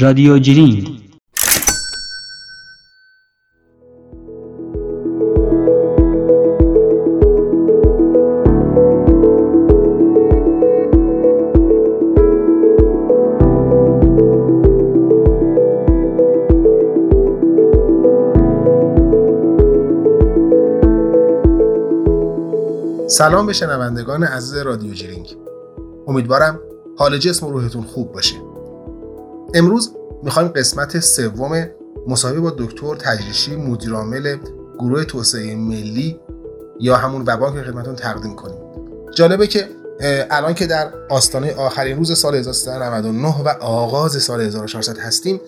رادیو جیرینگ. سلام به شنوندگان عزیز رادیو جیرینگ. امیدوارم حال جسم و روحتون خوب باشه. امروز میخوایم قسمت سوم مصاحبه با دکتر تجریشی، مدیرعامل گروه توسعه ملی یا همون وبانک، به خدمتتون تقدیم کنیم. جالبه که الان که در آستانه آخرین روز سال 1399 و آغاز سال 1400 هستیم،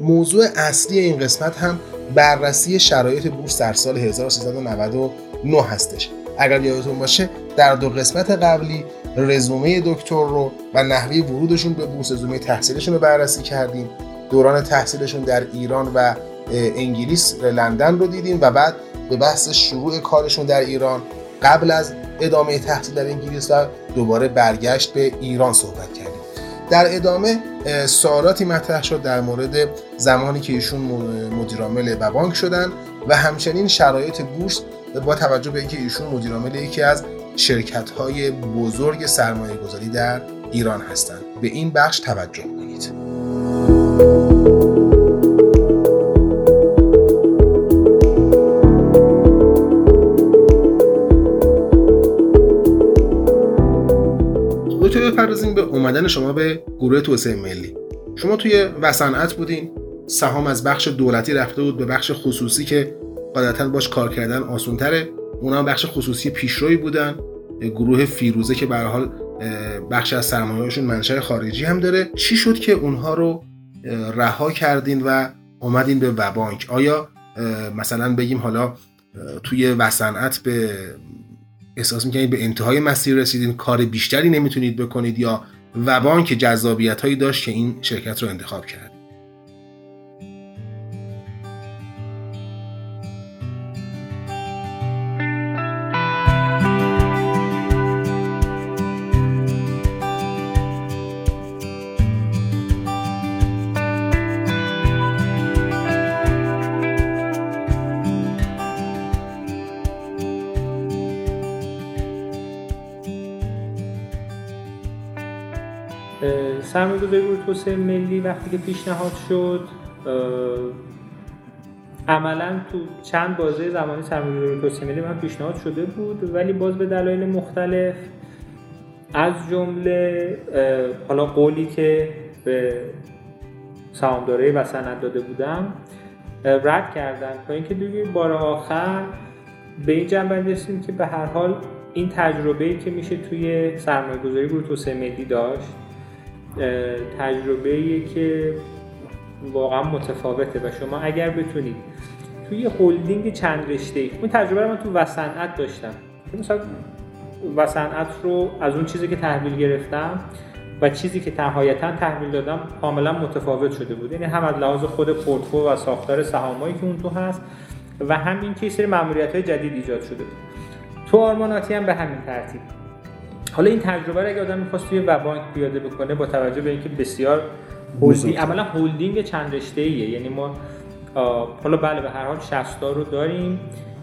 موضوع اصلی این قسمت هم بررسی شرایط بورس در سال 1399 هستش. اگر یادتون باشه در دو قسمت قبلی رزومه دکتر رو و نحوه ورودشون به بورس، رزومه تحصیلشون رو بررسی کردیم، دوران تحصیلشون در ایران و انگلیس، لندن رو دیدیم و بعد به بحث شروع کارشون در ایران قبل از ادامه تحصیل در انگلیس و دوباره برگشت به ایران صحبت کردیم. در ادامه سوالاتی مطرح شد در مورد زمانی که ایشون مدیرعامل وبانک شدن و همچنین شرایط بورس با توجه به اینکه ایشون مدیرعامل یکی از شرکت‌های بزرگ سرمایه‌گذاری در ایران هستند. به این بخش توجه کنید. دوتایی بپردازیم به اومدن شما به گروه توسعه ملی. شما توی وصنعت بودین، سهام از بخش دولتی رفته بود به بخش خصوصی که قاعدتاً باش کار کردن آسان‌تره. اونا هم بخش خصوصی پیشروی بودن، گروه فیروزه که به هر حال بخش از سرمایه‌شون منشأ خارجی هم داره. چی شد که اونها رو رها کردین و اومدین به وبانک؟ آیا مثلا بگیم حالا توی وصنعت به احساس می‌کنید به انتهای مسیر رسیدین، کار بیشتری نمیتونید بکنید، یا وبانک جذابیت‌هایی داشت که این شرکت رو انتخاب کرد؟ سرمایه‌گذاری گروه توسعه ملی وقتی که پیشنهاد شد، عملاً تو چند بازه زمانی سرمایه‌گذاری گروه توسعه ملی من پیشنهاد شده بود، ولی باز به دلایل مختلف، از جمله حالا قولی که به سهامدارای وصنعت داده بودم رد کردم، تا اینکه دیگه بار آخر به این جنبندی رسیدیم که به هر حال این تجربه‌ای که میشه توی سرمایه‌گذاری گروه توسعه ملی داشت، تجربه‌ایه که واقعا متفاوته و شما اگر بتونید توی هلدینگ چند رشته‌ای، اون تجربه رو من تو وصنعت داشتم که مثلا وصنعت رو از اون چیزی که تحویل گرفتم و چیزی که نهایتاً تحویل دادم کاملا متفاوت شده بود، یعنی هم از لحاظ خود پورتفوی و ساختار سهامایی که اون تو هست و هم این که سری ماموریت‌های جدید ایجاد شده بود. تو آرماناتی هم به همین ترتیب. حالا این تجربه رو اگه آدم می‌خواست توی وبانک پیاده بکنه، با توجه به اینکه بسیار هولدینگ، عملا هولدینگ چند رشته‌ایه، یعنی ما حالا بله به هر حال 60 تا رو داریم،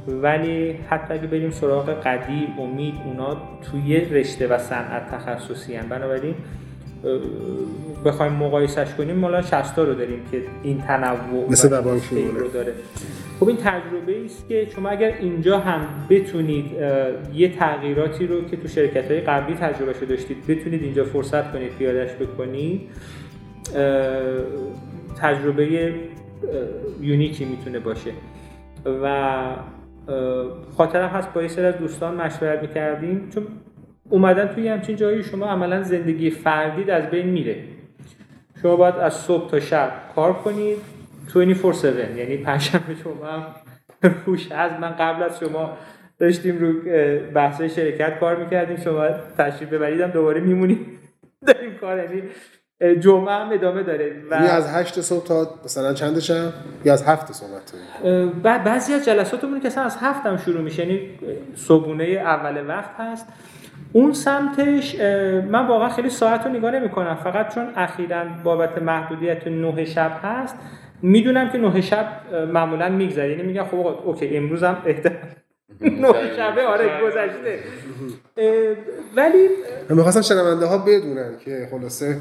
ولی حتی اگه بریم سراغ قدیم، امید، اونا توی رشته و صنعت تخصصی ان، بنابراین بخوایم مقایسش کنیم مالا 60 تا رو داریم که این تنوع مثل وبانک رو داره. خب این تجربه‌ای است که شما اگر اینجا هم بتونید یه تغییراتی رو که تو شرکت‌های قبلی تجربه شده داشتید بتونید اینجا فرصت کنید پیاده‌اش بکنید، تجربه یونیکی میتونه باشه. و خاطرم هست با یه سری از دوستان مشورت می‌کردیم، چون اومدن توی همچین جایی شما عملاً زندگی فردید از بین میره. شما باید از صبح تا شب کار کنید 24/7، یعنی پنجشنبه شما هم روش هست. من قبل از شما داشتیم رو بحث شرکت کار میکردیم، شما تشریف ببریدم دوباره میمونیم داریم کار، یعنی جمعه هم ادامه داره و از 8 صبح تا مثلا چند شب یا از 7 صبح تا بعضی از جلساتمون که اصلا از 7 هم شروع میشه، یعنی صبحونه اول وقت هست. اون سمتش من واقعا خیلی ساعت رو نگاه نمی‌کنم، فقط چون اخیراً بابت محدودیت 9 شب هست میدونم که 9 شب معمولا میگذره، یعنی میگم خب اوکی امروز هم احتمال 9 شبه آره گذشته. ولی می‌خواستم شنونده ها بدونن که خلاصه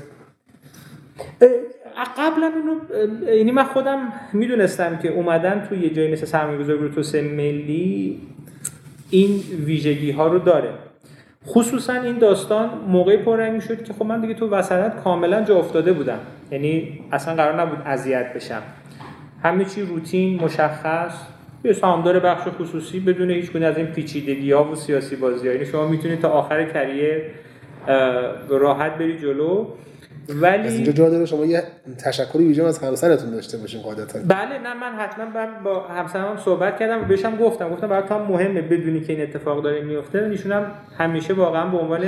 قبلا اینو، یعنی من خودم میدونستم که اومدن توی یه جایی مثل سرمایه‌گذاری گروه توسعه ملی این ویژگی ها رو داره. خصوصا این داستان موقعی پررنگ شد که خب من دیگه تو وسط کاملا جا افتاده بودم، یعنی اصلا قرار نبود اذیت بشم. همه چی روتین، مشخص، یه سهامدار بخش خصوصی بدون هیچگونه از این پیچیدگی‌ها و سیاسی بازی‌ها. یعنی شما میتونید تا آخر کریر راحت بری جلو. ولی از اینجا جا داره شما یه تشکری ویژه از همسرتون داشته باشیم قاعدتا. بله نه من حتما با همسرم صحبت کردم و بهشم گفتم برات هم مهمه بدونی که این اتفاق داره میفته. ایشونم همیشه واقعا به عنوان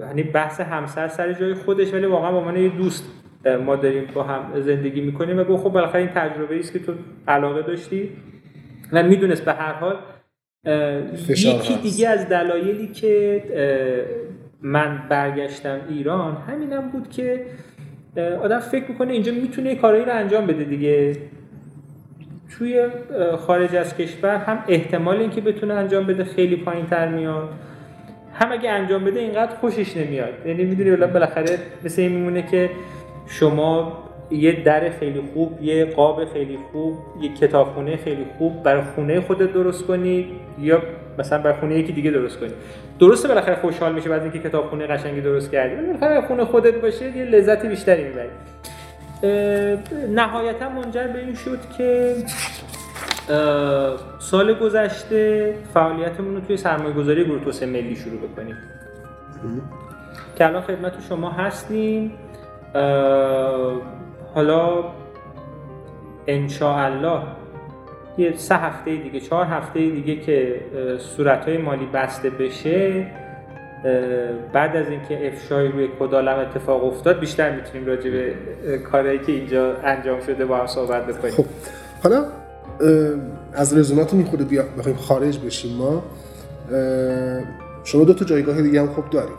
یعنی بحث همسر سر جای خودش، ولی واقعا به عنوان یه دوست ما داریم با هم زندگی میکنیم و گفت خب بالاخره این تجربه‌ای است که تو علاقه داشتی و میدونست به هر حال یکی دیگه از دلایلی که من برگشتم ایران همینم بود که آدم فکر میکنه اینجا میتونه کارایی رو انجام بده دیگه. توی خارج از کشور هم احتمال اینکه بتونه انجام بده خیلی پایین تر میاد، هم اگه انجام بده اینقدر خوشش نمیاد. یعنی میدونی بالاخره مثل این میمونه که شما یه در خیلی خوب، یه قاب خیلی خوب، یه کتابخونه خیلی خوب برای خونه خودت درست کنی یا مثلا برای خونه یکی دیگه درست کنی. درسته بالاخره خوشحال میشه بعد اینکه کتابخونه قشنگی درست کردی، ولی بالاخره خونه خودت باشه یه لذت بیشتری میبری. نهایتا منجر به این شد که سال گذشته فعالیتمون رو توی سرمایه‌گذاری گروه توسعه ملی شروع بکنیم که الان خدمت شما هستیم. حالا انشاءالله یه 3 هفته دیگه، 4 هفته دیگه که صورت‌های مالی بسته بشه، بعد از اینکه افشای روی کدالم اتفاق افتاد بیشتر میتونیم راجع به کارهایی که اینجا انجام شده با هم صحبت بکنیم. خب حالا از رزومتون میخوره بخواییم خارج بشیم، ما شما 2 تا جایگاه دیگه هم خوب داریم.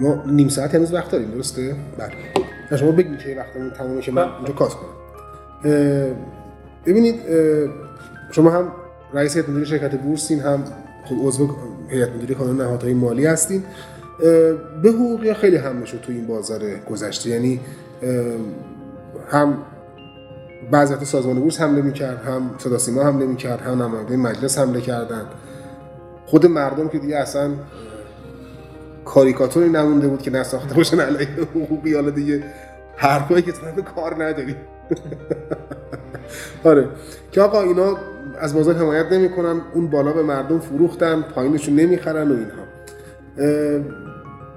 ما نیم ساعت هنوز وقت داریم، درسته؟ بله. شما بگید که وقتمون تمومه که من اینجا کات کنم. ببینید شما هم رئیس هیئت مدیره شرکت بورسین، هم خب عضو هیئت مدیره کانون نهادهای مالی هستین. به حقوقی خیلی هم شد تو این بازار گذشته، یعنی هم بعضی از سازمان بورس حمله می‌کرد، هم صدا سیما حمله می‌کرد، هم نماینده مجلس حمله کردن. خود مردم که دیگه اصلا کاریکاتوری نمونده بود که نساخته باشن علیه حقوقی. حالا دیگه حرفایی که طرف کار نداری. آره که آقا اینا از بازار حمایت نمی‌کنن، اون بالا به مردم فروختن، پایینشون نمیخرن و اینها.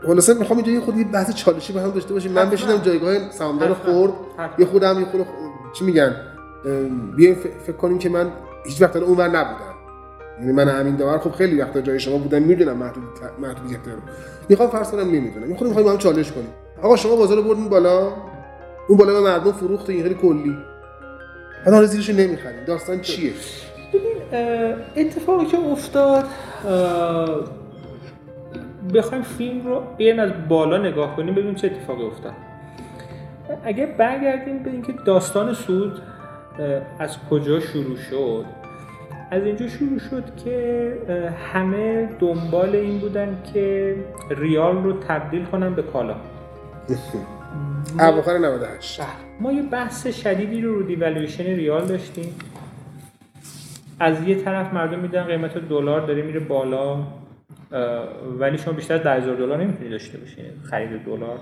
خلاصه میخوام اینجا یه خود یه بحث چالشی با هم داشته باشیم. من بشینم جایگاه سهامدار خرد، یه خودم یه خود چی میگن، بیایم فکر کنیم که من هیچ وقت اونور نبودم. یعنی من امین داور خب خیلی وقتا جای شما بودم، میدونم محدودیت رو. میخوام فرض کنم نمیدونم. میخوام می‌خوایم با هم چالش کنیم. آقا شما بازار رو بردین بالا، اون بالا به مردم فروخت، این خیلی کلی. الان از زیرش نمی‌خرید. داستان چیه؟ ببین اتفاقی که افتاد، بخوایم فیلم رو بیایم از بالا نگاه کنیم ببینیم چه اتفاقی افتاد. اگه برگردیم به اینکه داستان سود از کجا شروع شد، از اینجا شروع شد که همه دنبال این بودن که ریال رو تبدیل کنن به کالا. اواخر 98 ما یه بحث شدیدی رو دیوالویشن ریال داشتیم. از یه طرف مردم میدن قیمت دلار داره میره بالا، ولی شما بیشتر از $10,000 نمیتونی داشته باشی خرید دلار.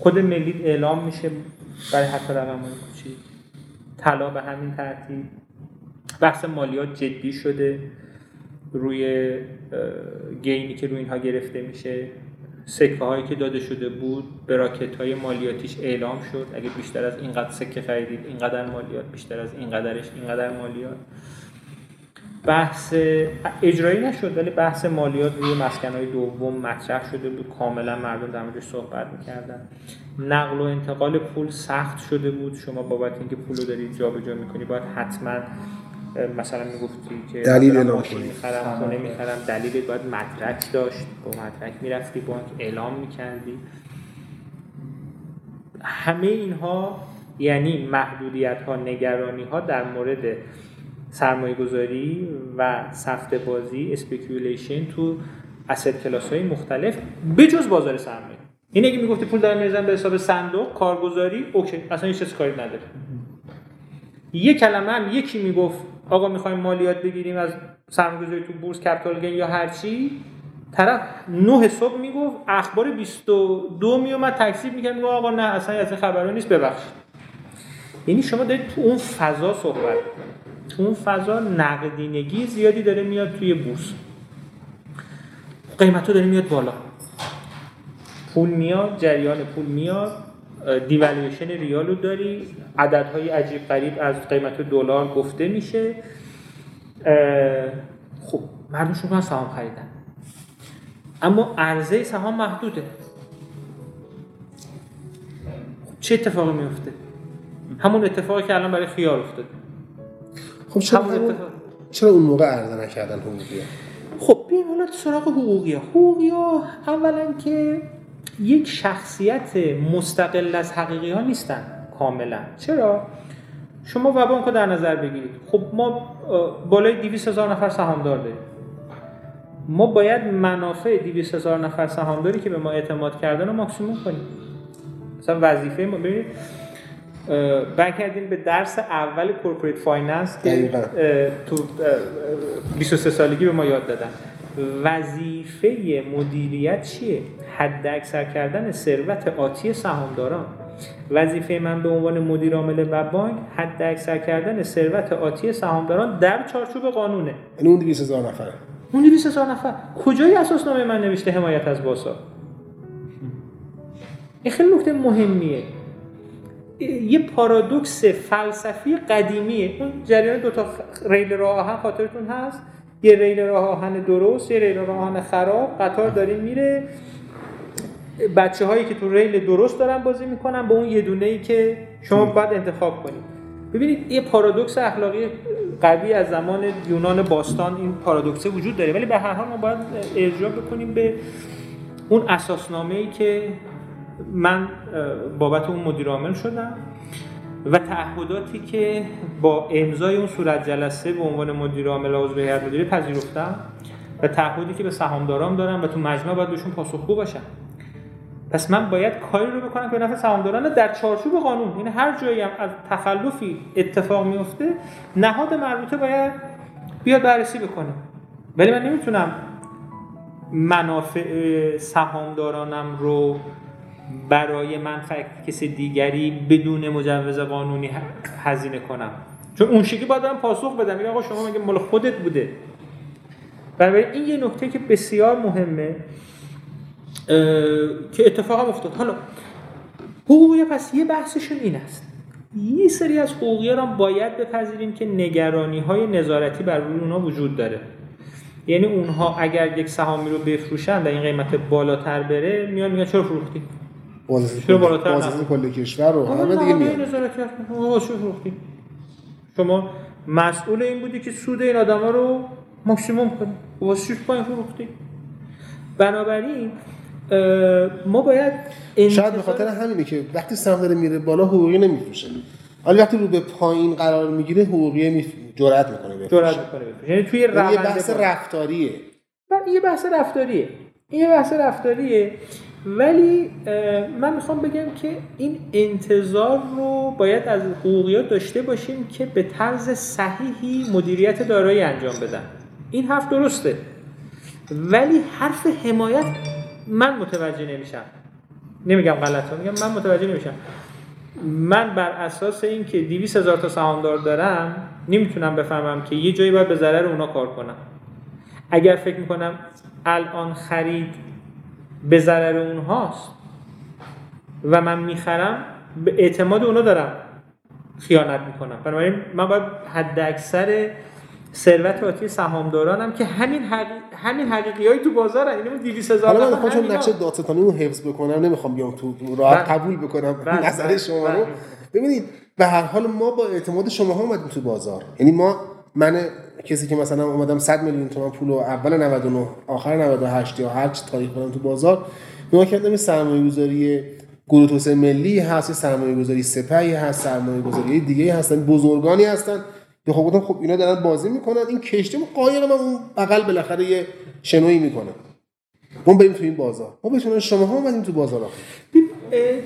کد ملی اعلام میشه برای حتی رقم کوچیک، طلا به همین ترتیب. بحث مالیات جدی شده روی گینی که روی اینها گرفته میشه. سکه هایی که داده شده بود براکت های مالیاتیش اعلام شد، اگه بیشتر از اینقدر سکه خریدید اینقدر مالیات، بیشتر از اینقدرش اینقدر مالیات. بحث اجرایی نشد ولی بحث مالیات روی مسکن‌های دوم مطرح شده بود، کاملا مردم در موردش صحبت می‌کردن. نقل و انتقال پول سخت شده بود، شما بابت اینکه پول رو دارید جابجا می‌کنی باید حتما مثلا میگفتی که دلیل اعلام کنی، خونه می‌خرم، دلیل باید مدرک داشت، با مدرک می‌رفتی بانک اعلام می‌کردی. همه اینها یعنی محدودیت‌ها، نگرانی‌ها در مورد سرمایه گذاری و سفته بازی اسپیکولیشن تو اسید کلاس های مختلف بجز بازار سرمایه. این اگه میگفتی پول دارم میریزم به حساب صندوق کارگزاری اوکی، اصلا هیچ چیز کاری نداره. یک کلمه هم یکی میگفت آقا میخوایم مالیات بگیریم از سرمایه گذاری تو بورس، کپیتال گین یا هر چی، طرف 9 صبح میگفت، اخبار 22 میومد تکذیب میکرد، میگفت آقا نه اصلا از این خبرا نیست ببخشید. یعنی شما دارید تو اون فضا صحبت میکنید، تو اون فضا نقدینگی زیادی داره میاد توی بورس، قیمت‌ها داره میاد بالا، پول میاد، جریان پول میاد، دیوالویشن ریالو داری، عددهای عجیب غریب از قیمت دلار گفته میشه. خب مردم شروع کردن سهام خریدن، اما عرضه سهام محدوده. چه اتفاقی میفته؟ همون اتفاقی که الان برای خیار افتاده. خب چرا اون موقع عرضه نکردن حقوقی‌ها؟ خب بیایم حالا سراغ حقوقی‌ها. حقوقی‌ها اولا که یک شخصیت مستقل از حقیقی‌ها نیستن کاملا. چرا؟ شما وبانک رو در نظر بگیرید. خب ما بالای 200,000 نفر سهامدار داریم. ما باید منافع 200,000 نفر سهامداری که به ما اعتماد کردن رو ماکسیموم کنیم. مثلا وظیفه ما، ببینید برگردیم به درس اول کورپوریت فایننس که تو 23 سالگی به ما یاد دادن. وظیفه مدیریت چیه؟ حد اکثر کردن ثروت آتی سهامداران. وظیفه من به عنوان مدیر عامل وبانک حد اکثر کردن ثروت آتی سهامداران در چارچوب قانونه. یعنی اون 200,000 نفره. اون 200,000 نفر کجای اساسنامه من نوشته حمایت از باسا؟ این خیلی نکته مهمیه. یه پارادوکس فلسفی قدیمیه. اون جریان دوتا ریل راه آهن خاطرتون هست؟ یه ریل راه آهن درست، یه ریل راه آهن خراب. قطار داره میره، بچه هایی که تو ریل درست دارن بازی میکنن با اون یه دونه‌ای که شما باید انتخاب کنید. ببینید یه پارادوکس اخلاقی قوی از زمان یونان باستان این پارادوکس وجود داره، ولی به هر حال ما باید ارجاع بکنیم به اون اساسنامه‌ای که من بابت اون مدیر عامل شدم و تعهداتی که با امضای اون صورت جلسه به عنوان مدیر عامل عضو هیئت مدیره پذیرفتم و تعهدی که به سهامدارام دارم و تو مجمع باید بهشون پاسخگو باشم. پس من باید کاری رو بکنم که به نفع سهامداران در چارچوب قانون. یعنی هر جایی هم از تخلفی اتفاق میفته نهاد مربوطه باید بیاد بررسی بکنه، ولی من نمیتونم منافع سهامدارانم رو برای منفعت کسی دیگری بدون مجوز قانونی هزینه کنم، چون اون شکلی باید دارم پاسخ بدم. میگه آقا شما مگه مال خودت بوده؟ برای این یه نکته که بسیار مهمه که اتفاق هم افتاد. حالا حقوقی‌ها پس یه بحثشون این است. یه سری از حقوقی‌ها را باید بپذیریم که نگرانی‌های نظارتی بر روی اونها وجود داره. یعنی اونها اگر یک سهامی رو بفروشن و این قیمت بالاتر بره، میان میگن چرا فروختی؟ بازرسی کل کشور رو همه دیگه میان نظارتی هست، چرا فروختی؟ شما مسئول این بودی که سود این آدما رو ماکسیمم کنی، واسه چی پایین فروختی؟ بنابراین ما باید شاید به خاطر همینه که وقتی سهم داره میره بالا حقوقی نمیفروشه، ولی وقتی رو به پایین قرار میگیره حقوقی جرأت میکنه بفروشه. یعنی توی روند یه بحث رفتاریه. یه بحث رفتاریه. این بحث رفتاریه، ولی من میخوام بگم که این انتظار رو باید از حقوقی‌ها داشته باشیم که به طرز صحیحی مدیریت دارایی انجام بدن. این حرف درسته. ولی حرف حمایت من متوجه نمیشم. نمیگم غلطه، میگم من متوجه نمیشم. من بر اساس این که 200,000 تا سهامدار دارم نمیتونم بفهمم که یه جایی باید به ضرر اونا کار کنم. اگر فکر میکنم الان خرید به ضرر اونهاست و من میخرم، به اعتماد اونا دارم خیانت میکنم. بنابراین من باید حد اکثر ثروت آتی سهامداران هم که همین حقیقیای تو بازارن. اینو 200,000 تا. حالا من خودم نقشه دادستانی رو حفظ بکنم، نمیخوام بیام تو راحت قبول بکنم نظر شما رو. ببینید به هر حال ما با اعتماد شماها اومدیم تو بازار. یعنی من کسی که مثلا اومدم 100 میلیون تومان پولو اول 99 آخر 98 یا هر چی تاریخ بودم تو بازار، نگاه کردم سرمایه‌گذاری گروه توسعه ملی هست، سرمایه‌گذاری سپهی هست، سرمایه‌گذاری دیگه هستن، بزرگانی هستن. خب گفتم خب اینا دارن بازی میکنن، این کشته من قایق من اون بغل بالاخره یه شنویی میکنه، ما بریم تو این بازار. ما بهتون شماها اومدیم تو بازار.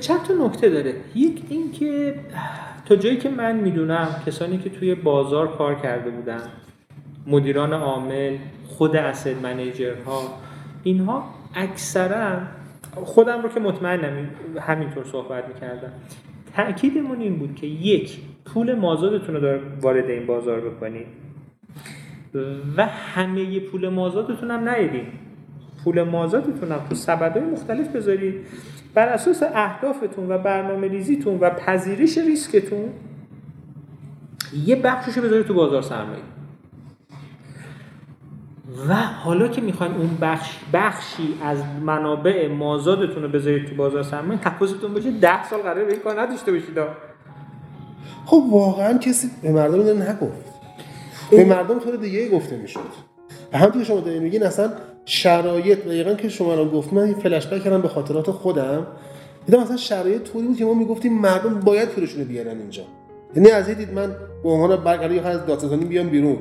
چند تا نکته داره. یک این که تا جایی که من میدونم کسانی که توی بازار کار کرده بودن، مدیران عامل، خود اسید منیجرها، اینها اکثرا، خودم رو که مطمئنم همینطور صحبت میکردم، تأکیدمون این بود که یک، پول مازادتون رو وارد این بازار بکنید و همه پول مازادتون هم ندید، پول مازادتون هم تو سبدهای مختلف بذارید، بر اساس اهدافتون و برنامه ریزیتون و پذیرش ریسکتون یه بخشش بذارید تو بازار سرمایه. و حالا که میخواین اون بخشی از منابع مازادتون رو بذارید تو بازار سرمایه، تپوزیتون بشه 10 سال قراره به این کار نداشته باشید. خب واقعا کسی به مردم داره نگفت، به مردم طور دیگه گفته میشد. همونطور که شما دارید میگین اصلا شرایط، دقیقاً که شما الان گفت، من فلش بک کردم به خاطرات خودم، دیدم اصلا شرایط طوری بود که ما میگفتیم مردم باید پولشون رو بیارن اینجا. یعنی از دید من به عنوان برگردی از دادستانی بیام بیرون،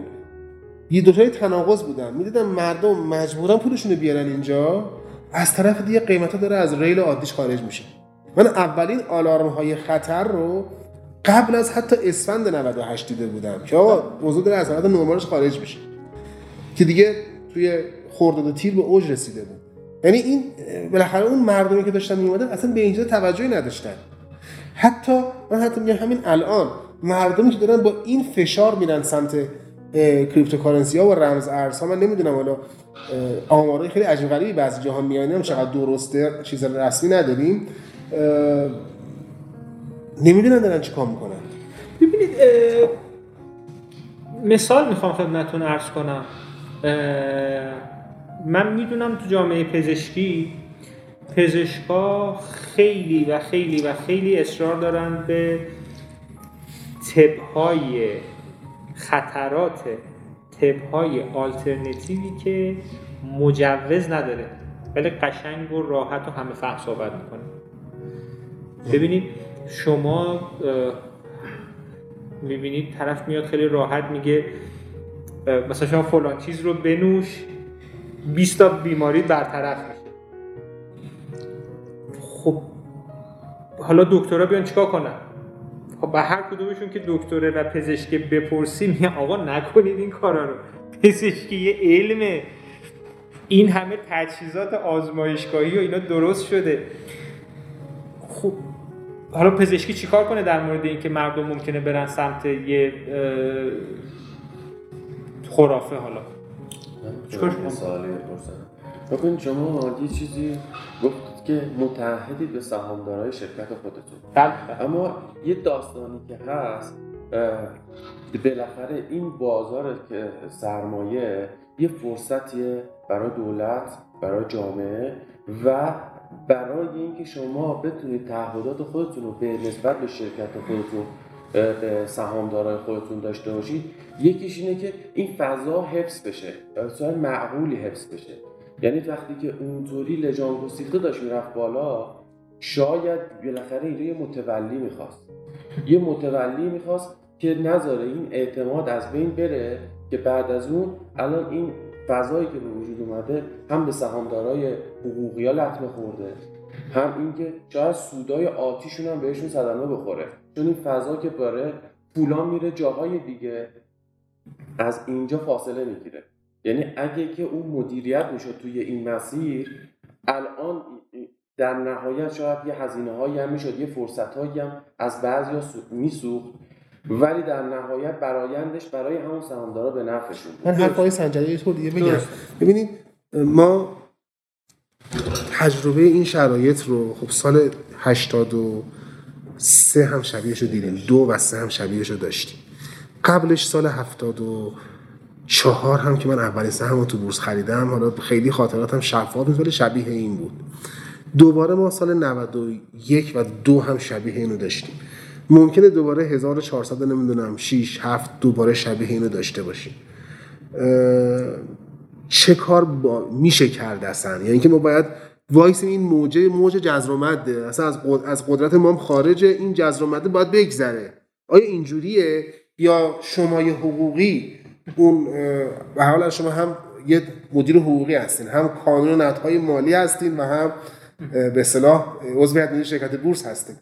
یه دوتای تناقض بودن. میدیدم مردم مجبورن پولشون رو بیارن اینجا، از طرف دیگه قیمتا داره از ریل عادیش خارج میشه. من اولین آلارم‌های خطر رو قبل از حتی اسفند 98 دیده بودم که آقا موضوع داره از حالت نرمالش خارج میشه، که دیگه توی خرداد تیر به اوج رسیده بود. یعنی این بالاخره اون مردمی که داشتن میومدن اصلا به اینجا توجهی نداشتن. حتی میگم همین الان مردمی که دارن با این فشار میرن سمت کریپتوکارنسی ها و رمز ارزها، من نمیدونم حالا آمارای خیلی عجیب غریبی بعضی جاها میانیم، چقدر درسته، چیز رسمی نداریم، نمیدونن دارن چی کار میکنن. ببینید مثال میخوام خدمتتون عرض کنم. من میدونم تو جامعه پزشکی پزشکا خیلی و خیلی و خیلی اصرار دارن به طب‌های خطرات، طب‌های آلترناتیوی که مجوز نداره، ولی قشنگ و راحت و همه فهم صحبت میکنه. ببینید شما میبینید طرف میاد خیلی راحت میگه مثلا شما فلان چیز رو بنوش 20 تا بیماری برطرف میشه. خب حالا دکترها بیان چیکار کنن؟ خب به هر کدومشون که دکتره و پزشک بپرسی میگن آقا نکنید این کارا رو، پزشکی یه علمه، این همه تجهیزات آزمایشگاهی و اینا درست شده. خب حالا پزشکی چیکار کنه در مورد این که مردم ممکنه برن سمت یه خرافه؟ حالا چیکار کنه؟ سوالی پرسیدم. ببین شما یه چیزی گفتید که متعهدید به سهامدارای شرکت خودتون. اما یه داستانی که هست، بالاخره این بازار که سرمایه یه فرصتیه برای دولت، برای جامعه و برای اینکه شما بتونید تعهدات خودتون رو به نسبت به شرکت خودتون، به سهامدارای خودتون داشته باشید. یکیش اینه که این فضا حفظ بشه، فضای معقولی حفظ بشه. یعنی وقتی که اونطوری لجام گسیخته داشت میرفت بالا، شاید بالاخره اینجا یه متولی میخواست که نذاره این اعتماد از بین بره، که بعد از اون الان این فضایی که به وجود اومده هم به سهامدارای حقوقی ها لطمه خورده، هم اینکه شاید سودای آتیشون هم بهشون صدمه بخوره، چون این فضا که باره پولا میره جاهای دیگه، از اینجا فاصله میگیره. یعنی اگه که اون مدیریت میشد توی این مسیر، الان در نهایت شاید یه هزینه هایی هم میشد، یه فرصت هایی هم از بعضی ها میسوخت، ولی در نهایت برایندش برای همون سهامدارا به نفعشون بود. من حرفای سنجری یه طور دیگه بگم. ببینید ما تجربه این شرایط رو خب سال 83 هم شبیهش رو دیدیم، 2 و 3 هم شبیهش رو داشتیم، قبلش سال 70 4 هم که من اولین سهمو تو بورس خریدم، حالا خیلی خاطراتم شفاف نیست ولی شبیه این بود. دوباره ما سال 91 و 2 هم شبیه اینو داشتیم. ممکنه دوباره 1400 نمیدونم 6 7 دوباره شبیه اینو داشته باشیم. چه کار میشه کرد اصلا؟ یعنی که ما باید وایسیم این موج جذر و مد اصلا از قدرت ما هم خارجه، این جذر و مد باید بگذره. آیا اینجوریه یا شمای حقوقی اون به حال شما هم یه مدیر حقوقی هستین، هم کانون نهادهای مالی هستین و هم به اصطلاح عضو هیئت مدیره شرکت بورس هستین،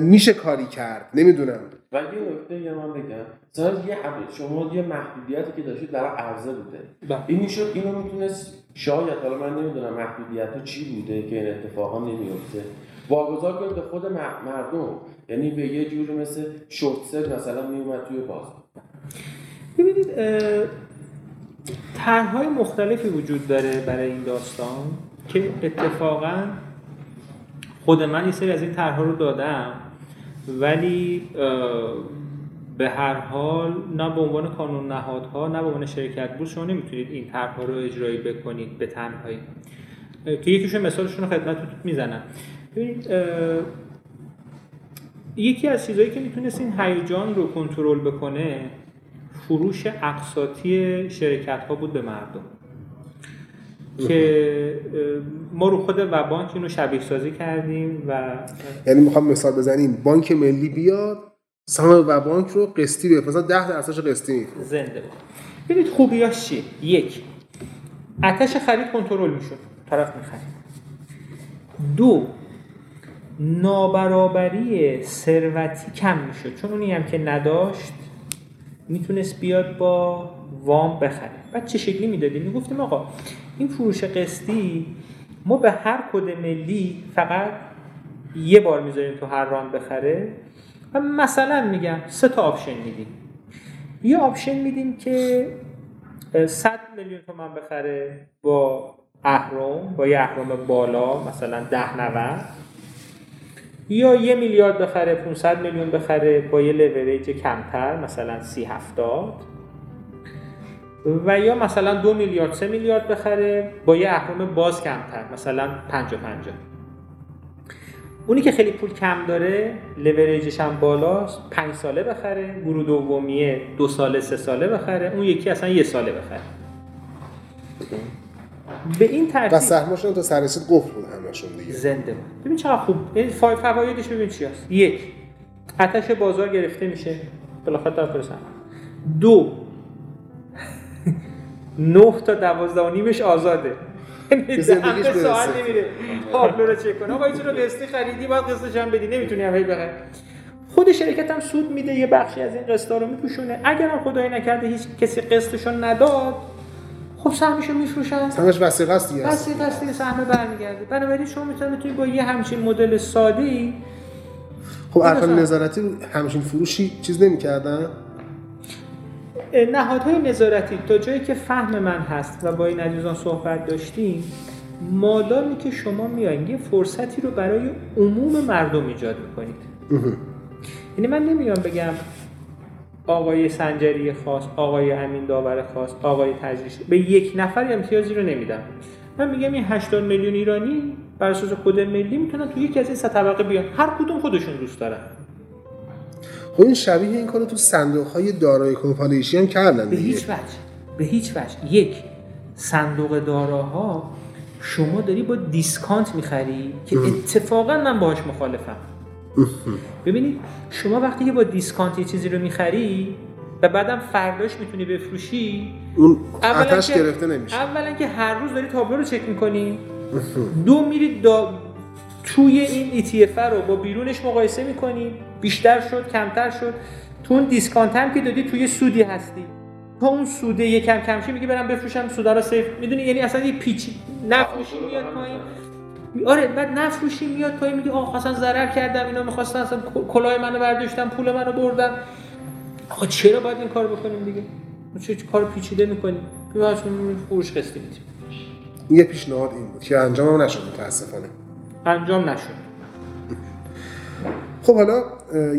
میشه کاری کرد؟ نمیدونم. ولی نکته یه من بگم، مثلا یه حبه شما یه محدودیتی که داشتید در عرضه بوده این میشد، اینو میتونست شاید، حالا من نمیدونم محدودیت‌ها چی بوده که این اتفاقا نمیفته، واگذار کنید به خود مردم، یعنی به یه جور مثل شورت سل مثلا میومد توی بازار. ببینید طرح‌های مختلفی وجود داره برای این داستان که اتفاقا خود من یه سری از این طرح‌ها رو دادم، ولی به هر حال نه به عنوان کانون نهادها نه به عنوان شرکت بورس شما نمیتونید این طرح‌ها رو اجرایی بکنید به تنهایی. که یکیشون مثالشون رو خدمتتون میزنم. ببینید یکی از چیزایی که میتونست این هیجان رو کنترل بکنه فروش اقساطی شرکت‌ها بود به مردم که ما رو خود وبانک اینو شبیه سازی کردیم و یعنی میخوام مثال بزنیم بانک ملی بیاد سهم وبانک رو قسطی بیاد، مثلا 10% قسطی میکنه زنده بود. ببینید خوبیاش چیه؟ یک، آتش خرید کنترل میشد، طرف میخرید. دو، نابرابری ثروتی کم میشد، چون اونی هم که نداشت میتونست بیاد با وام بخره. بعد چه شکلی میدادیم؟ میگفتیم آقا این فروش قسطی ما به هر کد ملی فقط یه بار میذاریم تو هر راند بخره و مثلا میگم 3 آپشن میدیم. یه آپشن میدیم که 100 میلیون تومان بخره با اهرم، با یه اهرم بالا مثلا 10-90، یا 1 میلیارد بخره 500 میلیون بخره با یه لیوریج کمتر مثلا 30-70، و یا مثلا 2 میلیارد 3 میلیارد بخره با یه اهرم باز کمتر مثلا 50-50. اونی که خیلی پول کم داره لیوریجش هم بالاست، 5 ساله بخره، گروه دومیه 2 ساله 3 ساله بخره، اون یکی اصلا 1 ساله بخره. به این ترتیب سهمشون تا سررسید گفت بود همشون دیگه زنده بود. ببین چقدر خوب این فوایدش ببین چی هست. یک، آتش بازار گرفته میشه بالاخره تا پرسن. دو، 9 تا 12.5 آزاده، یعنی زندگیش سوال نمیره پابلو رو چک کنه آقا این رو قسطی خریدی باید قسطش هم بدی، نمیتونی هم هی بخری. خود شرکت هم سود میده، یه بخشی از این قسطا رو میپوشونه. اگر هم خدای نکرده هیچ کسی قسطش رو نداد، خب سهمشو میفروشن، سهمش وثیقه است دیگه، وثیقه است دیگه، سهم برمیگرده. بنابراین شما میتونید با یه همچین مدل ساده‌ای خب ارکان نظارتی همچین فروشی چیز نمی‌کردن. نهادهای نظارتی تا جایی که فهم من هست و با این عزیزان صحبت داشتیم، مادامی که شما میایین یه فرصتی رو برای عموم مردم ایجاد میکنید، یعنی من نمیام بگم آقای سنجری خاص، آقای امین داور خاص، آقای تجریشی، به یک نفر امتیازی رو نمیدم. من میگم این 80 میلیون ایرانی بر اساس کد ملی میتونن تو یکی از این 3 طبقه بیان، هر کدوم خودشون دوست دارن. خب این شبیه این کارو تو صندوق‌های دارایی کمپانی‌ایشی هم کردن دیگه. به هیچ وجه. یک، صندوق داراها شما داری با دیسکانت می‌خری که اتفاقا من باهاش مخالفم. ببینید شما وقتی که با دیسکانت یه چیزی رو می‌خری و بعدم فرداش می‌تونی بفروشی، اون آتش گرفته نمیشه. اولا که هر روز داری تابلو رو چک می‌کنی. دو، میری توی این ETF رو با بیرونش مقایسه می‌کنی، بیشتر شد کمتر شد، تو اون دیسکانت هم که دادی توی سودی هستی، تا اون سوده یکم کم شه میگه برم بفروشم سودا رو سیف میدونی، یعنی اصلا یه پیچ نفروشی میاد پایین. آره، بعد نفروشی میاد پایین میگه آخ اصلا ضرر کردم، اینا می‌خواستن اصلا کلاه منو برداشتن، پول منو بردن. آخه چرا باید این کارو بکنیم دیگه؟ چه کار پیچیده می‌کنیم؟ بیا فروش قسطی بدیم. یه پیشنهاد این بود که انجام نشد، متأسفانه انجام نشد. خب حالا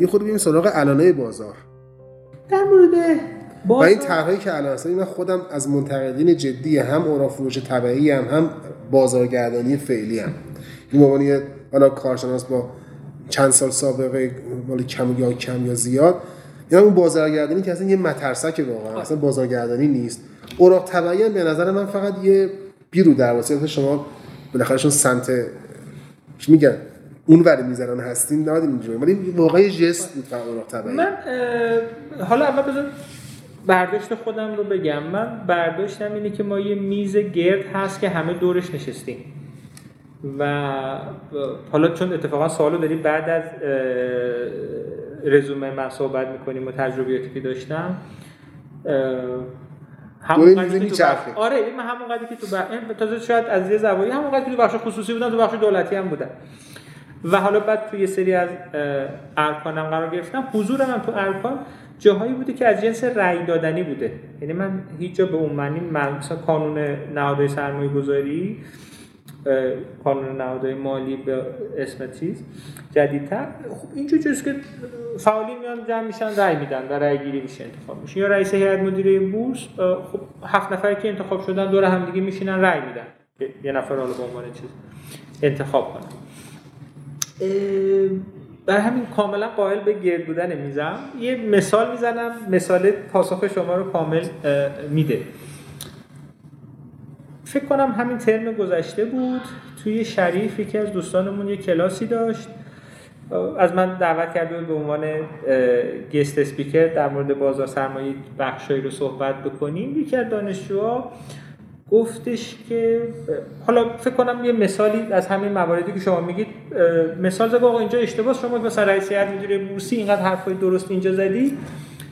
یه خود ببینیم سراغ علانه بازار. در مورد و این طرحی که الان هست، من خودم از منتقدین جدی هم اورافروش تبعی هم بازارگردانی فعلی هم این مبانی حالا کارشناس با چند سال سابقه مال کم یا زیاد، یعنی اون بازارگردانی که اصلا یه مترسکه واقعا، اصلا بازارگردانی نیست. اوراق تبعی به نظر من فقط یه بیرو در واسه شما بالاخره چون سمت چی میگن اونوری میذارن هستین نادین اینجوری، ولی واقعا جست بود اوراق تبعی. من حالا اول بذار برداشت خودم رو بگم. من برداشتم اینه که ما یه میز گرد هست که همه دورش نشستیم و حالا چون اتفاقا سوالو داریم بعد از رزومه من صحبت میکنیم و تجربیاتی که داشتم آره من همونقدری که تو تازه شاید از یه زوایی همونقدری که تو بخش خصوصی بودن تو بخش دولتی هم بودن و حالا بعد تو یه سری از ارکانم قرار گرفتم. حضور من تو ارکان جاهایی بوده که از جنس رأی دادنی بوده، یعنی من هیچ جا به اون معنی مثلا کانون نهادهای سرمایه‌گذاری، کانون نهادهای مالی به اسم چیز جدیدتر، خب اینجوری جز که فعالین میان جمع میشن رأی میدن و رأی گیری میشه انتخاب میشه. یا رئیس هیئت مدیره بورس، خب 7 نفر که انتخاب شدن دور هم دیگه میشینن رأی میدن که یه نفر حالا به عنوان چیز انتخاب کنه. برای همین کاملا قائل به گرد بودن میزم. یه مثال میزنم، مثال پاسخ شما رو کامل میده. فکر کنم همین ترم گذشته بود توی شریف یکی از دوستانمون یه کلاسی داشت، از من دعوت کرده بود به عنوان گست اسپیکر در مورد بازار سرمایه بخشایی رو صحبت بکنیم. یکی از دانشجوها گفتش که حالا فکر کنم یه مثالی از همین مواردی که شما میگید مثال زد آقا اینجا اشتباهه، شما مثلا رئیس هیئت مدیره بورسی اینقدر حرفای درست اینجا زدی،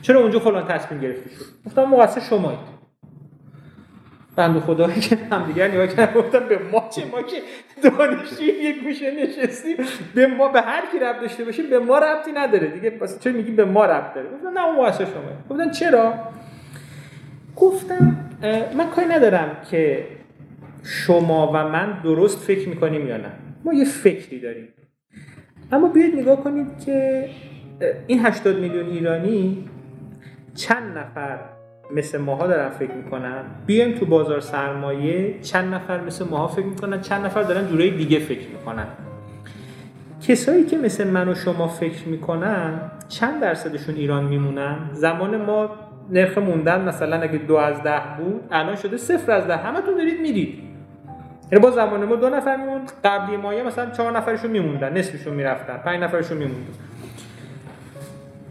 چرا اونجا فلان تصمیم گرفته شد؟ گفتم مقصر شمایید. بنده خدایی که هم دیگه نگاه کردن گفتم به ما چه، ما که دانشجوی یک گوشه نشستیم، به ما به هر کی ربط داشته باشیم به ما ربطی نداره دیگه، پس چرا میگی به ما ربط داره؟ گفتم نه اون مقصر شمایید. گفتن چرا؟ گفتم من کاری ندارم که شما و من درست فکر میکنیم یا نه، ما یه فکری داریم، اما بیاید نگاه کنید که این 80 میلیون ایرانی چند نفر مثل ماها دارن فکر میکنن، بیایم تو بازار سرمایه چند نفر مثل ماها فکر میکنن، چند نفر دارن جورای دیگه فکر میکنن. کسایی که مثل من و شما فکر میکنن چند درصدشون ایران میمونن؟ زمان ما نرخ موندن مثلا اگه 2 از 10 بود الان شده 0 از 10، همتون دارید میرید. یعنی با زمان ما 2 نفر میموند، قبلی مایه مثلا 4 نفرشون میموندن، نصفشون میرفتن، 5 نفرشون میموندن.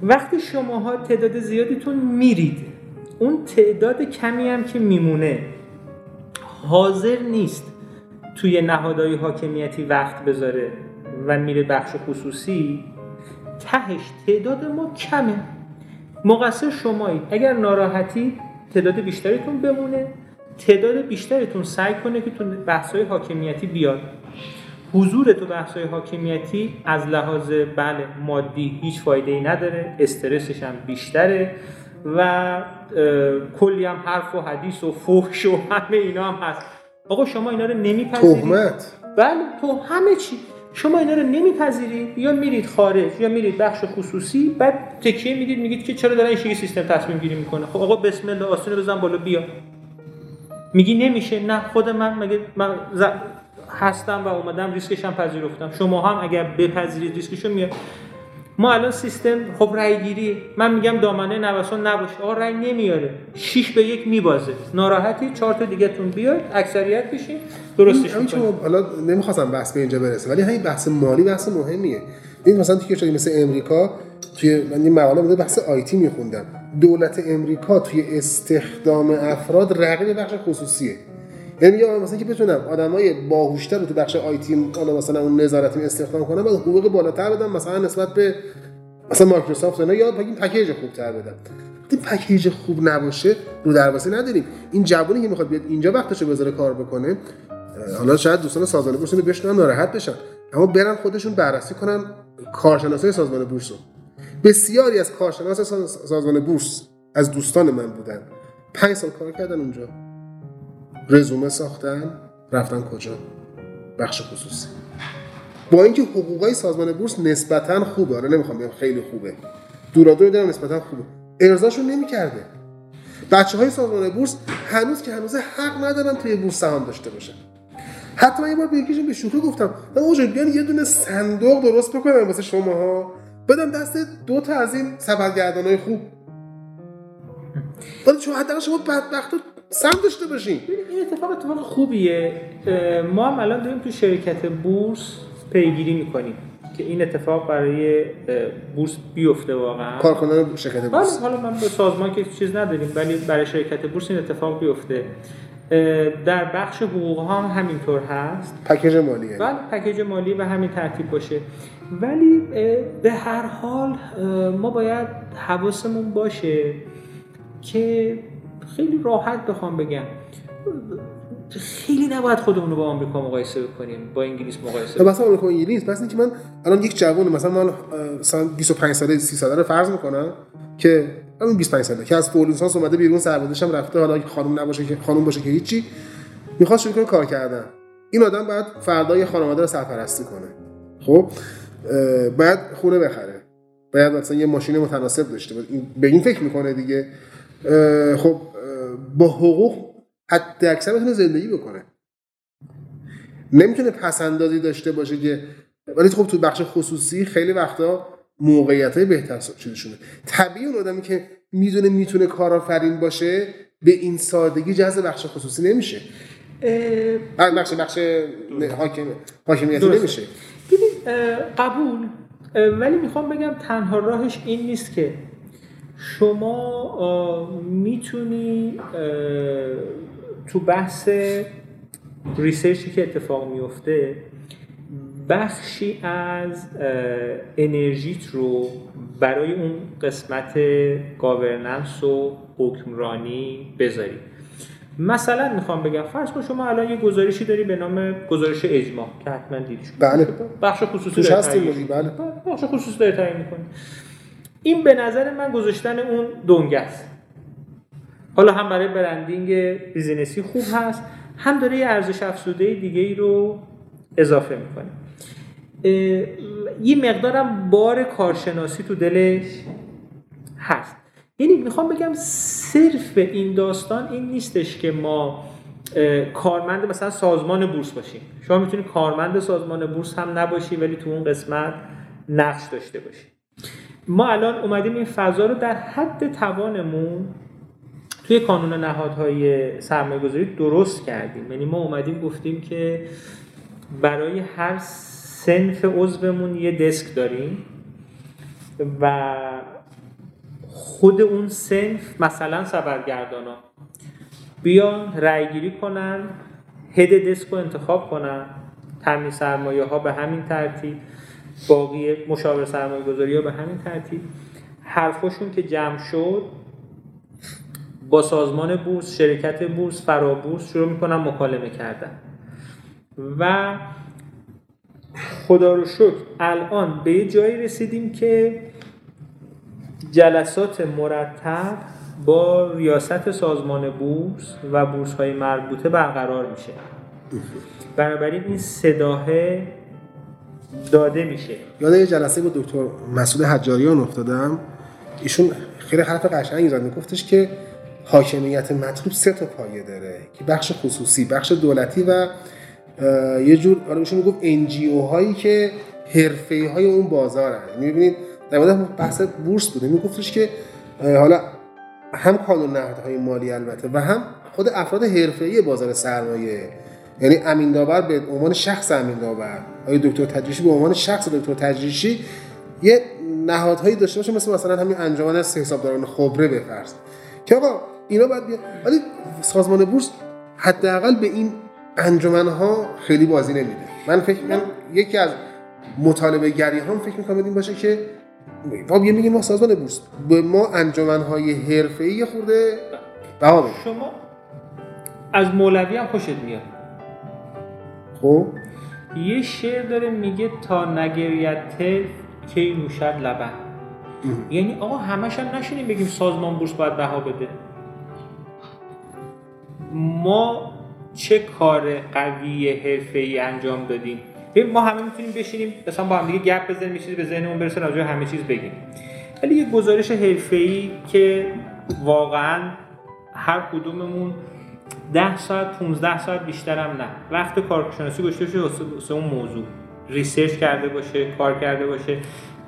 وقتی شماها تعداد زیادیتون میرید، اون تعداد کمی هم که میمونه حاضر نیست توی نهادهای حاکمیتی وقت بذاره و میره بخش خصوصی، تهش تعداد ما کمه. مقصر شمایید. اگر ناراحتی تعداد بیشترتون بمونه، تعداد بیشترتون سعی کنه که تو بحث‌های حاکمیتی بیاد. حضور تو بحث‌های حاکمیتی از لحاظ بله مادی هیچ فایده‌ای نداره، استرسش هم بیشتره و کلی هم حرف و حدیث و فحش و همه اینا هم هست. آقا شما اینا رو نمی‌پذیرید. تهمت. بله تو همه چی. شما اینا رو نمیپذیرید، یا میرید خارج یا میرید بخش خصوصی، بعد تکیه میدید میگید که چرا دارن این شکلی سیستم تصمیم گیری میکنه. خب آقا بسم الله آستین رو بزن بالا بیا. میگی نمیشه، نه خود من مگه من هستم و اومدم ریسکش هم پذیرفتم، شما هم اگر بپذیرید ریسکشو میاد. ما الان سیستم خب رأی گیری، من میگم دامنه نوسان نباشه، آقا رأی نمیاره، 6-1 میبازه، ناراحتی 4 تا دیگه تون بیاد اکثریت بشین درستش میکنه. حالا نمیخواستم بحث به اینجا برسه، ولی همین بحث مالی بحث مهمیه. این مثلا توی کشوری مثل امریکا، توی من این مقاله بوده بحث آیتی میخوندم، دولت امریکا توی استخدام افراد رقیب بخش خصوصیه. یعنی مثلا که بتونم آدمای باهوشتر رو تو بخش آی تی اون مثلا اون نظارت استخدام کنم، بعد حقوق بالاتر بدم مثلا نسبت به مثلا مایکروسافت اینا، یا بگیم پکیج خوبتر بدم. این پکیج خوب نباشه رو درواسی نداریم. این جوونی که میخواد بیاد اینجا وقتشو بذاره کار بکنه، حالا شاید دوستان سازمان بورس رو بشنون ناراحت بشن، اما برن خودشون بررسی کنن کارشناسای سازمان بورس رو. بسیاری از کارشناسای سازمان بورس از دوستان من بودن، 5 سال کار کردن اونجا، رزومه ساختن، رفتن کجا؟ بخش خصوصی. با اینکه حقوقای سازمان بورس نسبتاً خوبه، آره نمیخوام بگم خیلی خوبه، دورادور دارم نسبتاً خوبه، ارزاشون نمی‌کرده. بچه‌های سازمان بورس هنوز که هنوز حق ندارن توی بورس سهام داشته باشن. حتی من یه بار به یکیشون به شوخی گفتم آقا بیان یه دونه صندوق درست بکنم واسه شماها، بدم دست دو تا از این سفرگردانای خوب، ولی چون حداقل شما بدبختو سهم داشته باشین. این اتفاق خوبیه. ما هم الان داریم تو شرکت بورس پیگیری میکنیم که این اتفاق برای بورس بیفته واقعا. کارکنان شرکت بورس. حالا من به سازمان که چیز نداریم، ولی برای شرکت بورس این اتفاق بیفته. در بخش حقوق ها هم همینطور هست. پکیج مالیه. بله، پکیج مالی و همین ترتیب باشه. ولی به هر حال ما باید حواسمون باشه که خیلی راحت بخوام بگم خیلی نباید خودمونو با آمریکا مقایسه بکنیم، با انگلیس مقایسه بکنیم. مثلا آمریکا و انگلیس، پس اینکه من الان یک جوون مثلا 25 ساله 30 ساله رو فرض میکنم که الان 25 ساله که از فوق لیسانس اومده بیرون، سربازش هم رفته، حالا خانم باشه که هیچی، میخواد شروع کنه کار کردن. این آدم باید فردای خانواده رو سرپرستی کنه. خب باید خونه بخره، باید مثلا یه ماشین متناسب داشته باشه. به این فکر میکنه دیگه. خب با حقوق حتی اکثر بتونه زندگی بکنه، نمیتونه پسندازی داشته باشه که، ولی خب تو بخش خصوصی خیلی وقتا موقعیت‌های بهتر چیده شده. طبیعی اون آدمی که میتونه کارآفرین باشه به این سادگی جذب بخش خصوصی نمیشه، بخش حاکمیتی نمیشه. ببین قبول، ولی میخوام بگم تنها راهش این نیست که شما میتونی تو بحث ریسرچی که اتفاق میفته بخشی از انرژیت رو برای اون قسمت گاورننس و حکمرانی بذاری. مثلا میخوام بگم فرض کن شما الان یه گزارشی داری به نام گزارش اجماع که حتما دیدیش. بله. بخش خصوصی داره تعیین می‌کنه. بله. بخش خصوصی داره تعیین می‌کنه. این به نظر من گذاشتن اون دنگه است. حالا هم برای برندینگ بیزینسی خوب هست، هم داره یه ارزش افزوده دیگه ای رو اضافه میکنه. یه مقدارم بار کارشناسی تو دلش هست. یعنی میخوام بگم صرف این داستان این نیستش که ما کارمند مثلا سازمان بورس باشیم. شما میتونید کارمند سازمان بورس هم نباشی ولی تو اون قسمت نقش داشته باشی. ما الان اومدیم این فضا رو در حد توانمون توی کانون نهادهای سرمایه‌گذاری درست کردیم. یعنی ما اومدیم گفتیم که برای هر صنف عضومون یه دسک داریم و خود اون صنف مثلا سفرگردانا بیان رأی‌گیری کنن، هد دسک رو انتخاب کنن، تامین سرمایه‌ها به همین ترتیب، باقی مشاور سرمایه‌گذاری‌ها به همین ترتیب. حرفشون که جمع شد با سازمان بورس، شرکت بورس، فرابورس شروع می‌کنن مکالمه کردن و خدا رو شکر الان به یه جایی رسیدیم که جلسات مرتب با ریاست سازمان بورس و بورس‌های مربوطه برقرار میشه. بنابراین این صداها داده میشه. یاد یه جلسه با دکتر مسعود حجاریان افتادم، ایشون خیلی حرف قشنگی زد. گفتش که حاکمیت مطلوب سه تا پایه داره که بخش خصوصی، بخش دولتی و یه جور آره ایشون میگفت NGO هایی که حرفه‌ای های اون بازارن. میبینید در مورد بحث بورس بوده، میگفتش که حالا هم کانون نهادهای مالی البته و هم خود افراد حرفه‌ای بازار سرمایه، یعنی امین‌داور به عنوان شخص امین‌داور، آقای دکتر تجریشی به عنوان شخص دکتر تجریشی، یه نهادهایی داشته باشه مثلا همین انجمن حسابداران خبره بفرست که آقا اینا باید بیان. ولی سازمان بورس حداقل به این انجمن‌ها خیلی بازی نمیده. من یکی از مطالبه گری‌هام فکر می‌کنم این باشه که ما میگیم ما سازمان بورس به ما انجمن‌های حرفه‌ای خورده بها بده. شما از مولوی هم خوشت میاد. خب یه شعر داره میگه تا نگرید تلف کی نوشد لبن. یعنی آقا همش هم نشینیم بگیم سازمان بورس باید بها بده. ما چه کار قوی حرفه‌ای انجام دادیم؟ ببین ما همه میتونیم بشینیم مثلا با هم دیگه گپ بزنیم، چیزی به ذهنمون برسه، راجع همه چیز بگیم، ولی یه گزارش حرفه‌ای که واقعا هر کدوممون 10 ساعت 15 ساعت بیشترم نه، وقت کارشناسی گذاشته باشه واسه اون موضوع، ریسرچ کرده باشه، کار کرده باشه،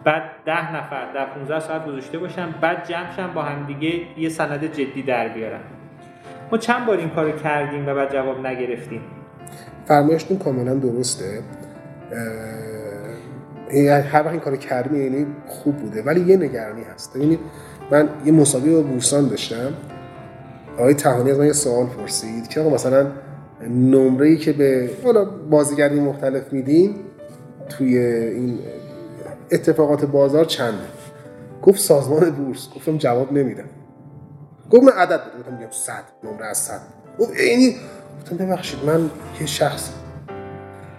بعد 10 نفر در 15 ساعت گذاشته باشن، بعد جمعشن با هم دیگه یه سند جدی در بیارن. ما چند بار این کارو کردیم و بعد جواب نگرفتیم. فرمایشتون کاملا درسته. هر وقت این کارو کردیم یعنی خوب بوده، ولی یه نگرانی هست. یعنی من یه مسابقه با بورسان داشتم، آقای تهرانی از من یه سوال پرسید که آقا مثلا نمره‌ای که به حالا بازیگرای مختلف میدین توی این اتفاقات بازار چنده؟ گفت سازمان بورس. گفتم جواب نمیدم. گفت من عدد بده. میگم 100، نمره از 100. گفت یعنی گفتم ببخشید من یه شخص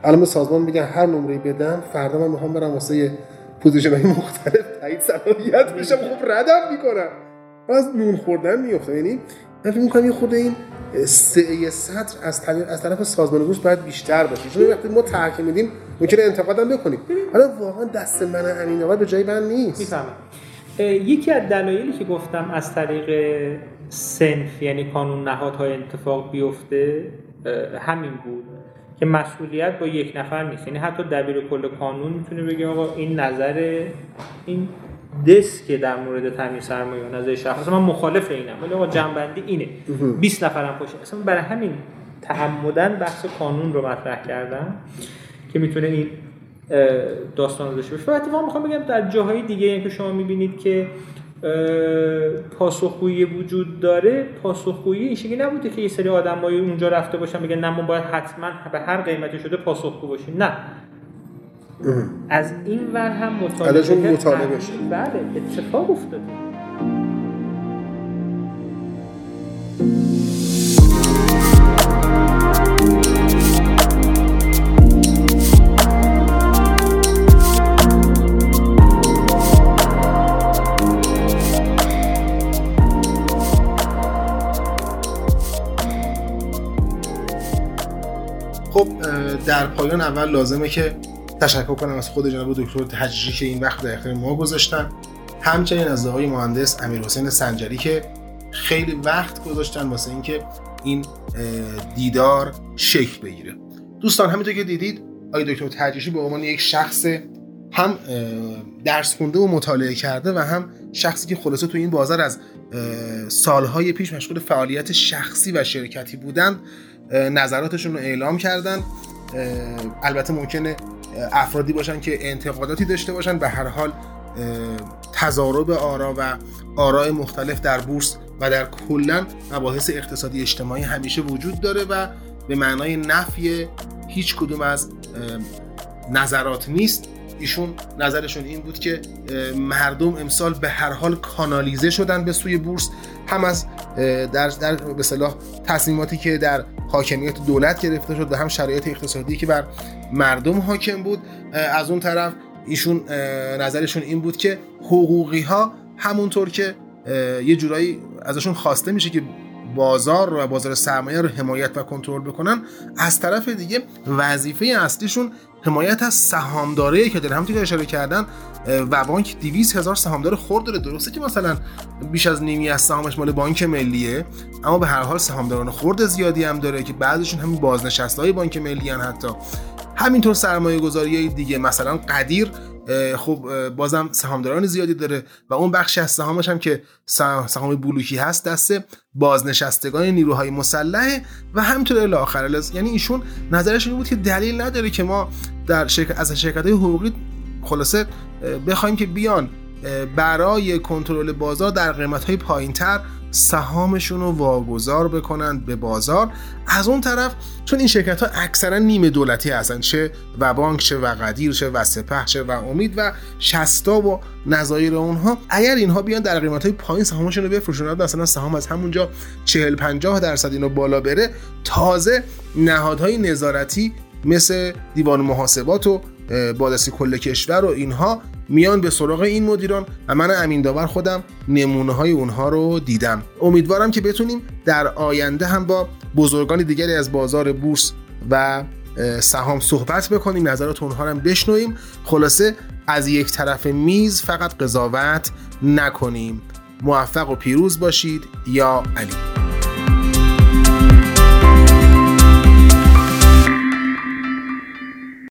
علم سازمان میگن هر نمره‌ای بدم فردا من میخوام برم واسه پوزیشن‌های مختلف تایید صلاحیت بشم، خب ردم میکنم. از نون خوردن میفته. یعنی من فکر می‌کنم یه خورده این سعی سطر از طرف سازمان بورس باید بیشتر باشه، چون وقتی ما تحقیق میدیم ممکنه انتقاد هم بکنیم. حالا واقعا دست من امین‌آور به جای من نیست. میفهمم. یکی از دلایلی که گفتم از طریق سنف یعنی کانون نهادهای اتفاق بیفته همین بود که مسئولیت با یک نفر نیست. یعنی حتی دبیر کل کانون میتونه بگه آقا این نظر این دسک در مورد تامین سرمایه و نظر شخص من مخالف اینم، ولی آقا جنبندی اینه 20 نفرم خوشه. اصلا برای همین تعمدن بحث کانون رو مطرح کردم که میتونه این داستان رو داشته باشه. و اتفاقا میخوام بگم در جاهای دیگه یعنی که شما میبینید که پاسخگویی وجود داره، پاسخگویی این شکلی نبوده که یه سری آدمای اونجا رفته باشن بگن نه ما باید حتما به هر قیمتی شده پاسخگو باشیم. نه، از این ور هم مطالبه شد. بله، اتفاق افتاد. خب در پایان اول لازمه که تشکر کنم از خود جناب دکتر تجریشی که این وقت در اختیار ما گذاشتن، همچنین از آقای مهندس امیرحسین سنجری که خیلی وقت گذاشتن واسه اینکه این دیدار شکل بگیره. دوستان همینطور که دیدید آقای دکتر تجریشی به عنوان یک شخص هم درس خونده و مطالعه کرده و هم شخصی که خلاصه تو این بازار از سالهای پیش مشغول فعالیت شخصی و شرکتی بودند نظراتشون رو اعلام کردن. البته ممکنه افرادی باشن که انتقاداتی داشته باشن، به هر حال تضارب آرا و آراء مختلف در بورس و در کلن مباحث اقتصادی اجتماعی همیشه وجود داره و به معنای نفی هیچ کدوم از نظرات نیست. ایشون نظرشون این بود که مردم امسال به هر حال کانالیزه شدن به سوی بورس، هم از در به اصطلاح تصمیماتی که در حاکمیت دولت گرفته شد و هم شرایط اقتصادی که بر مردم حاکم بود. از اون طرف ایشون نظرشون این بود که حقوقی ها همونطور که یه جورایی ازشون خواسته میشه که بازار رو و بازار سرمایه رو حمایت و کنترل بکنن، از طرف دیگه وظیفه اصلیشون حمایت از سهامداری که داره. همونطور که اشاره کردن وبانک 200,000 سهامدار خرد داره. درسته که مثلا بیش از نیمی از سهامش مال بانک ملیه، اما به هر حال سهامداران خرد زیادی هم داره که بعضیشون همین بازنشسته‌های بانک ملی ان. حتی همینطور سرمایه‌گذاری‌های دیگه مثلا قدیر خب بازم سهامداران زیادی داره و اون بخشی از سهامش هم که سهام بلوکی هست دست بازنشستگان نیروهای مسلحه و همینطور الی آخر. یعنی ایشون نظرش این بود که دلیل نداره که ما در شرکت‌های حقوقی خلاصه بخوایم که بیان برای کنترل بازار در قیمت‌های پایین‌تر سهامشون رو واگذار بکنن به بازار. از اون طرف چون این شرکت‌ها اکثرا نیمه دولتی هستن، چه وبانک، چه وقدیر، چه وسپه، چه و امید و شستا و نظایر اونها، اگر اینها بیان در قیمت‌های پایین سهامشون رو بفروشن، مثلا سهام از همونجا 40-50% اینو بالا بره، تازه نهادهای نظارتی مثل دیوان محاسبات و بازرسی کل کشور و اینها میان به سراغ این مدیران و من امین‌آور خودم نمونه های اونها رو دیدم. امیدوارم که بتونیم در آینده هم با بزرگان دیگری از بازار بورس و سهام صحبت بکنیم، نظرات اونها رو هم بشنویم. خلاصه از یک طرف میز فقط قضاوت نکنیم. موفق و پیروز باشید. یا علی.